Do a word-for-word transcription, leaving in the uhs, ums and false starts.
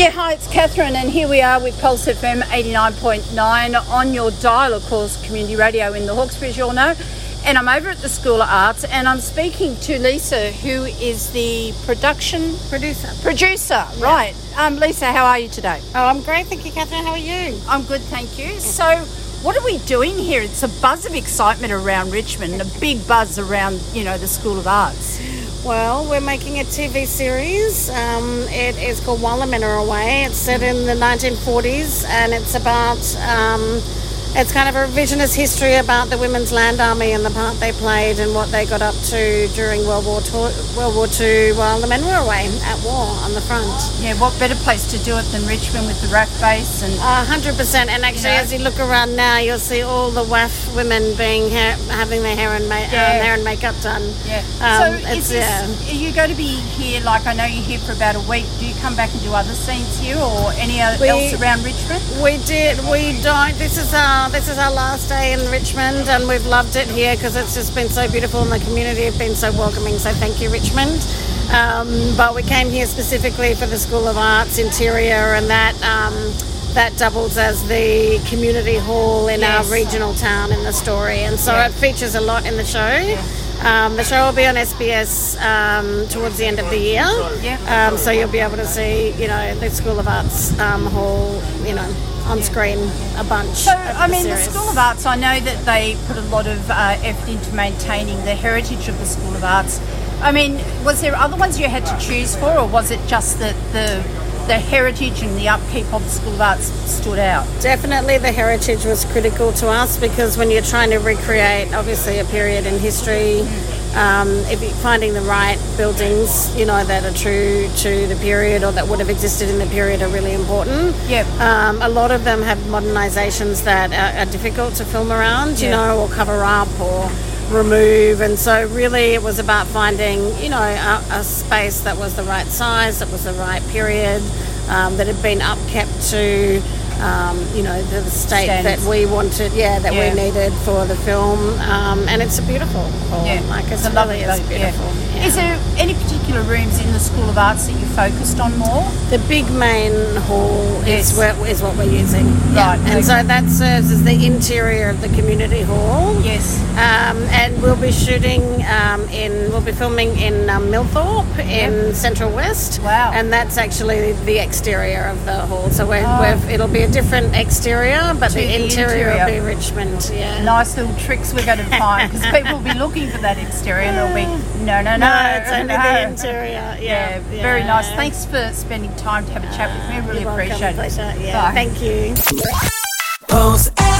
Yeah, hi, it's Catherine, and here we are with Pulse F M eighty-nine point nine on your dial, of course, community radio in the Hawkesbury, as you all know. And I'm over at the School of Arts, and I'm speaking to Lisa, who is the production... Producer. Producer, yeah. Right. Um, Lisa, how are you today? Oh, I'm great, thank you, Catherine. How are you? I'm good, thank you. So, what are we doing here? It's a buzz of excitement around Richmond, a big buzz around, you know, the School of Arts. Well, we're making a T V series. Um, it is called While a Miner Away. It's set in the nineteen forties, and it's about... Um, it's kind of a revisionist history about the Women's Land Army and the part they played and what they got up to during World War Two, World War Two while the men were away at war on the front. Yeah, what better place to do it than Richmond with the R A F base? And uh, one hundred percent. And actually, you know, as you look around now, you'll see all the W A F women being ha- having their hair and, ma- yeah. um, hair and makeup done. Yeah. Um, so it's, is this, yeah. Are you going to be here, like I know you're here for about a week. Do you come back and do other scenes here or any other, we, else around Richmond? We did. We don't. This is our... Uh, this is our last day in Richmond, and we've loved it here because it's just been so beautiful and the community have been so welcoming, so thank you, Richmond. Um, but we came here specifically for the School of Arts interior, and that um, that doubles as the community hall in yes. our regional town in the story, and so yeah. it features a lot in the show. Yeah. Um, the show will be on S B S um, towards the end of the year, yeah. um, so you'll be able to see, you know, the School of Arts um, hall, you know, on yeah. screen a bunch. So, I mean, the, the School of Arts, I know that they put a lot of uh, effort into maintaining the heritage of the School of Arts. I mean, was there other ones you had to choose for, or was it just that the... the heritage and the upkeep of the School of Arts stood out? Definitely the heritage was critical to us, because when you're trying to recreate, obviously, a period in history, um, if you're finding the right buildings, you know, that are true to the period or that would have existed in the period are really important. Yep. Um, a lot of them have modernisations that are, are difficult to film around, you yep. know, or cover up or remove, and so really it was about finding, you know, a, a space that was the right size, that was the right period, um, that had been upkept to um, you know, the, the state Standards. that we wanted, yeah, that yeah. we needed for the film, um, and it's a beautiful film. Yeah. Like it's, it's really it's beautiful. Yeah. Yeah. Is there any particular rooms in the School of Arts that you focused on more? The big main hall yes. is, where, is what we're using. Right. Yeah. And okay. so that serves as the interior of the community hall. Yes. Um, and we'll be shooting um, in, we'll be filming in um, Millthorpe in yep. Central West. Wow. And that's actually the exterior of the hall. So we're, oh. we're, it'll be a different exterior, but the, the interior, interior will be Richmond. Yeah. Nice little tricks we're going to find, because people will be looking for that exterior and they'll be no, no, no. No, it's only no. the interior. Yeah. Yeah, yeah, very nice. Thanks for spending time to have a chat with me. Really You're appreciate welcome. it. Pleasure. Yeah. Bye. Thank you. Pulse.